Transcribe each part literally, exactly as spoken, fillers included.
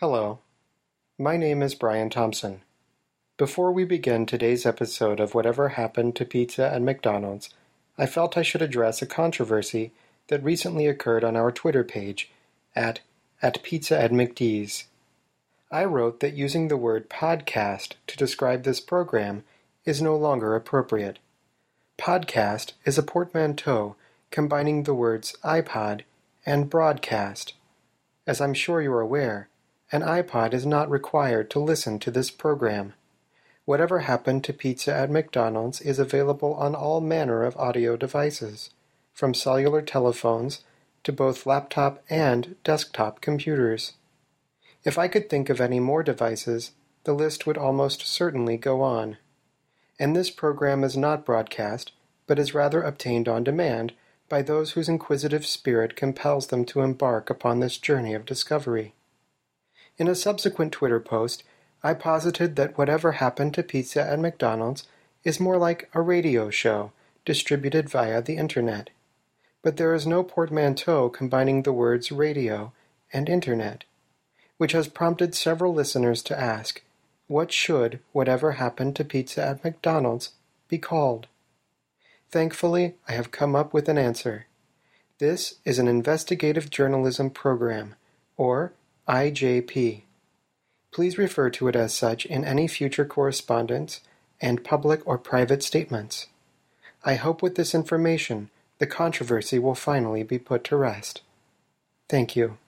Hello, my name is Brian Thompson. Before we begin today's episode of Whatever Happened to Pizza at McDonald's, I felt I should address a controversy that recently occurred on our Twitter page at, at Pizza at McD's. I wrote that using the word podcast to describe this program is no longer appropriate. Podcast is a portmanteau combining the words iPod and broadcast. As I'm sure you are aware, an iPod is not required to listen to this program. Whatever Happened to Pizza at McDonald's is available on all manner of audio devices, from cellular telephones to both laptop and desktop computers. If I could think of any more devices, the list would almost certainly go on. And this program is not broadcast, but is rather obtained on demand by those whose inquisitive spirit compels them to embark upon this journey of discovery. In a subsequent Twitter post, I posited that Whatever Happened to Pizza at McDonald's is more like a radio show distributed via the internet. But there is no portmanteau combining the words radio and internet, which has prompted several listeners to ask, what should Whatever Happened to Pizza at McDonald's be called? Thankfully, I have come up with an answer. This is an investigative journalism program, or I J P. Please refer to it as such in any future correspondence and public or private statements. I hope with this information, the controversy will finally be put to rest. Thank you.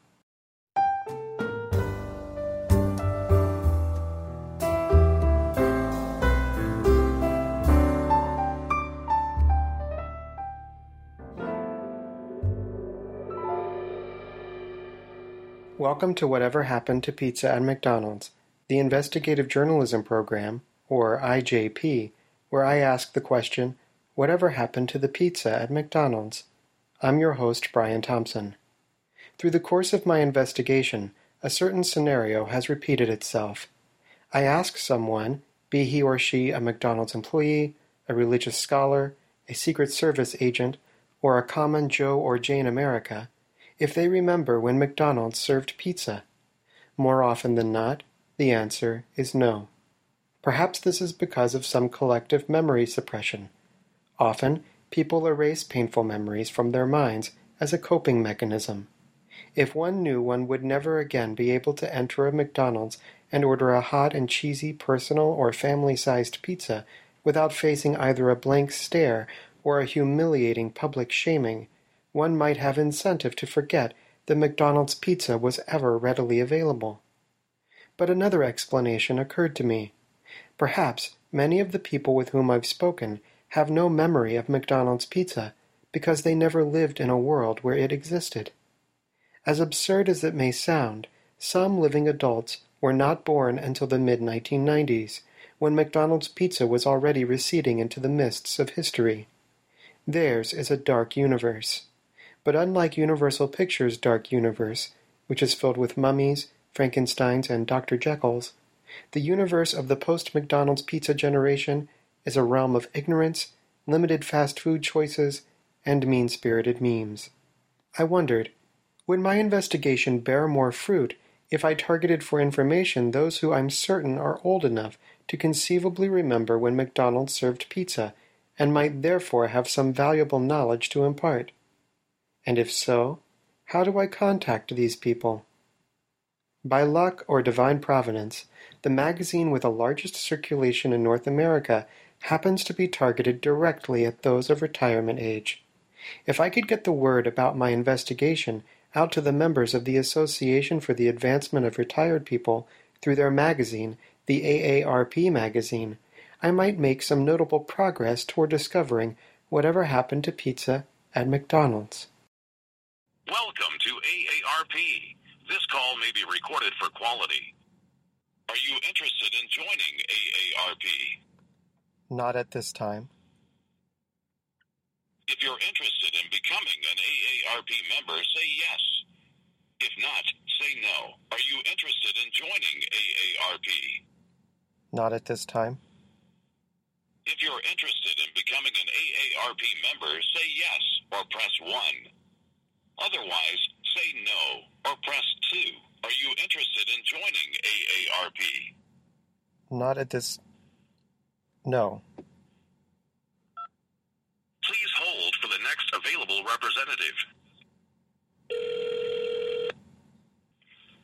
Welcome to Whatever Happened to Pizza at McDonald's, the investigative journalism program, or I J P, where I ask the question, whatever happened to the pizza at McDonald's? I'm your host, Brian Thompson. Through the course of my investigation, a certain scenario has repeated itself. I ask someone, be he or she a McDonald's employee, a religious scholar, a Secret Service agent, or a common Joe or Jane America, if they remember when McDonald's served pizza. More often than not, the answer is no. Perhaps this is because of some collective memory suppression. Often, people erase painful memories from their minds as a coping mechanism. If one knew one would never again be able to enter a McDonald's and order a hot and cheesy personal or family-sized pizza without facing either a blank stare or a humiliating public shaming, one might have incentive to forget that McDonald's pizza was ever readily available. But another explanation occurred to me. Perhaps many of the people with whom I've spoken have no memory of McDonald's pizza because they never lived in a world where it existed. As absurd as it may sound, some living adults were not born until the mid nineteen nineties, when McDonald's pizza was already receding into the mists of history. Theirs is a dark universe. But unlike Universal Pictures' dark universe, which is filled with mummies, Frankensteins, and Doctor Jekylls, the universe of the post-McDonald's pizza generation is a realm of ignorance, limited fast food choices, and mean-spirited memes. I wondered, would my investigation bear more fruit if I targeted for information those who I'm certain are old enough to conceivably remember when McDonald's served pizza, and might therefore have some valuable knowledge to impart? And if so, how do I contact these people? By luck or divine providence, the magazine with the largest circulation in North America happens to be targeted directly at those of retirement age. If I could get the word about my investigation out to the members of the Association for the Advancement of Retired People through their magazine, the A A R P magazine, I might make some notable progress toward discovering whatever happened to pizza at McDonald's. Welcome to A A R P. This call may be recorded for quality. Are you interested in joining A A R P? Not at this time. If you're interested in becoming an A A R P member, say yes. If not, say no. Are you interested in joining A A R P? Not at this time. If you're interested in becoming an A A R P member, say yes or press one. Otherwise, say no or press two. Are you interested in joining A A R P? Not at this... No. Please hold for the next available representative.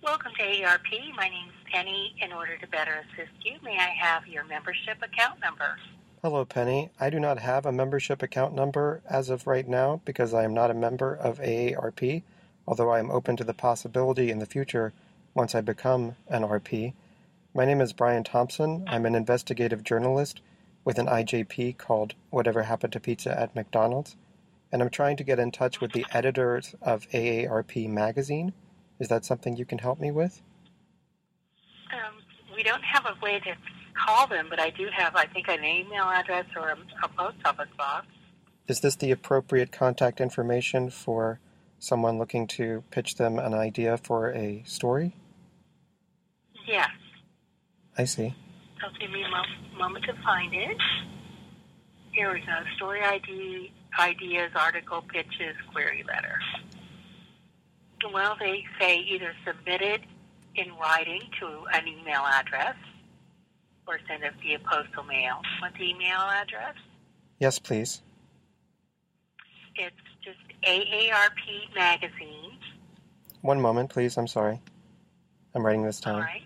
Welcome to A A R P. My name's Penny. In order to better assist you, may I have your membership account number? Hello, Penny. I do not have a membership account number as of right now because I am not a member of A A R P, although I am open to the possibility in the future once I become an R P. My name is Brian Thompson. I'm an investigative journalist with an I J P called Whatever Happened to Pizza at McDonald's, and I'm trying to get in touch with the editors of A A R P magazine. Is that something you can help me with? Um, we don't have a way to call them, but I do have, I think, an email address or a, a post office box. Is this the appropriate contact information for someone looking to pitch them an idea for a story? Yes. I see. So give me a mo- moment to find it. Here we go. Story I D, ideas, article, pitches, query letter. Well, they say either submit it in writing to an email address or send it via postal mail. What's the email address? Yes, please. It's just A A R P Magazine. One moment, please. I'm sorry. I'm writing this down. All right.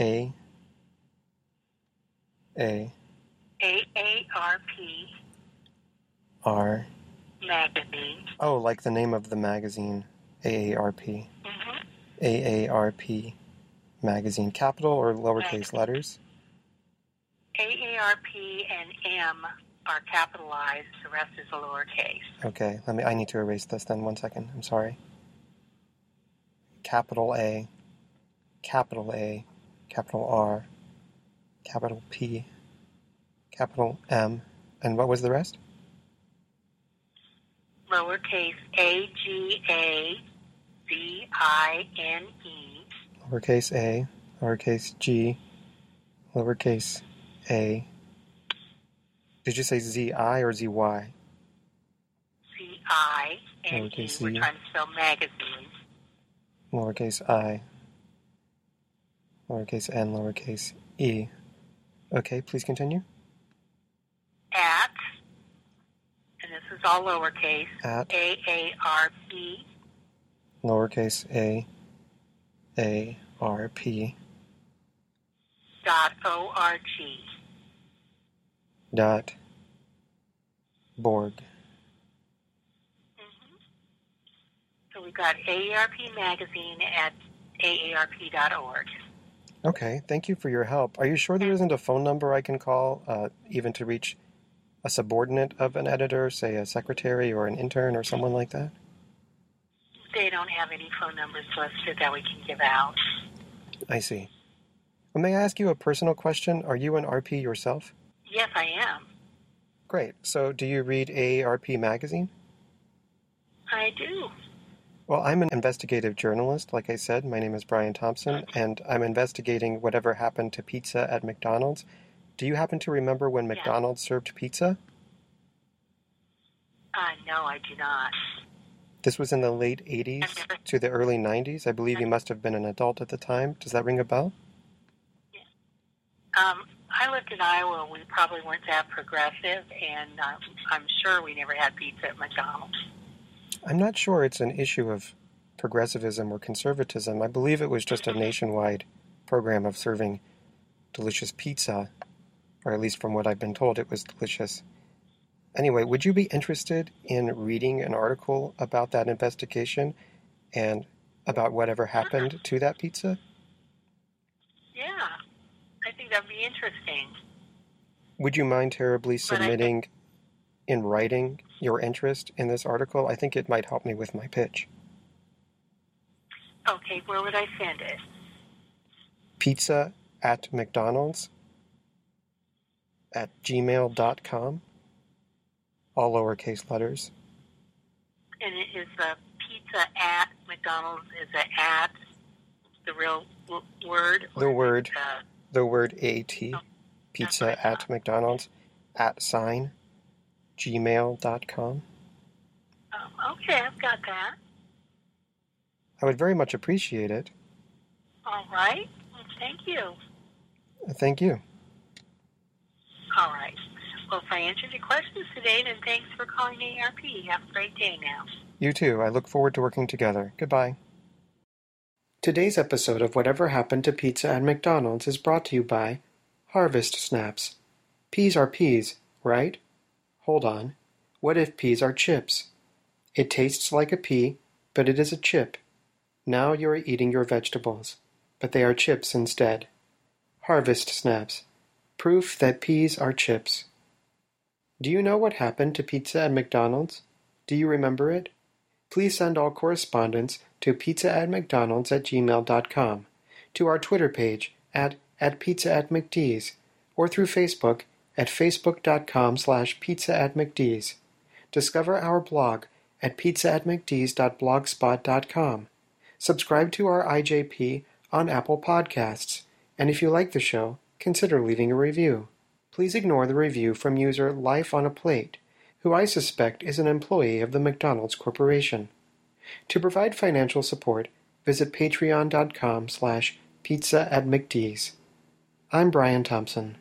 A. A. A A R P. R. Magazine. Oh, like the name of the magazine. A A R P. Mm-hmm. A A R P Magazine. Capital or lowercase magazine. Letters? A A R P and M are capitalized. The rest is a lowercase. Okay. Let me. I need to erase this then. One second. I'm sorry. Capital A. Capital A. Capital R. Capital P. Capital M. And what was the rest? Lowercase A G A Z I N E. Lowercase a, lowercase g, lowercase a. Did you say Z I or Z Y? Z I N E. Lowercase We're Z. trying to spell magazine. Lowercase I. Lowercase n, lowercase e. Okay, please continue. At. This is all lowercase. At. A A R P. Lowercase a. A R P. Dot O R G. Dot. Borg. Mm-hmm. So we've got A A R P Magazine at A A R P dot org. Okay, thank you for your help. Are you sure there isn't a phone number I can call, uh, even to reach a subordinate of an editor, say a secretary or an intern or someone like that? They don't have any phone numbers listed that we can give out. I see. Well, may I ask you a personal question? Are you an R P yourself? Yes, I am. Great. So do you read A A R P magazine? I do. Well, I'm an investigative journalist. Like I said, my name is Brian Thompson, and I'm investigating Whatever Happened to Pizza at McDonald's. Do you happen to remember when McDonald's yeah. served pizza? Uh, no, I do not. This was in the late eighties never... to the early nineties. I believe you must have been an adult at the time. Does that ring a bell? Yeah. Um, I lived in Iowa. We probably weren't that progressive, and uh, I'm sure we never had pizza at McDonald's. I'm not sure it's an issue of progressivism or conservatism. I believe it was just a nationwide program of serving delicious pizza. Or at least from what I've been told, it was delicious. Anyway, would you be interested in reading an article about that investigation and about whatever happened to that pizza? Yeah, I think that would be interesting. Would you mind terribly submitting think... in writing your interest in this article? I think it might help me with my pitch. Okay, where would I send it? Pizza at McDonald's. At gmail dot com, all lowercase letters. And it is the pizza at McDonald's is an at, the real w- word? The word, pizza? The word A T, oh, pizza at McDonald's, at sign, gmail dot com. Um, okay, I've got that. I would very much appreciate it. All right. Well, thank you. Thank you. All right. Well, if I answered your questions today, then thanks for calling A A R P. Have a great day now. You too. I look forward to working together. Goodbye. Today's episode of Whatever Happened to Pizza at McDonald's is brought to you by Harvest Snaps. Peas are peas, right? Hold on. What if peas are chips? It tastes like a pea, but it is a chip. Now you are eating your vegetables, but they are chips instead. Harvest Snaps. Proof that peas are chips. Do you know what happened to pizza at McDonald's? Do you remember it? Please send all correspondence to pizza at mcdonalds at gmail dot com, to our Twitter page at, at pizzaatmcdees, or through Facebook at facebook dot com slash pizzaatmcdees. Discover our blog at pizzaatmcdees dot blogspot dot com. Subscribe to our I J P on Apple Podcasts, and if you like the show, consider leaving a review. Please ignore the review from user Life on a Plate, who I suspect is an employee of the McDonald's Corporation. To provide financial support, visit patreon dot com slash pizza at McDees. I'm Brian Thompson.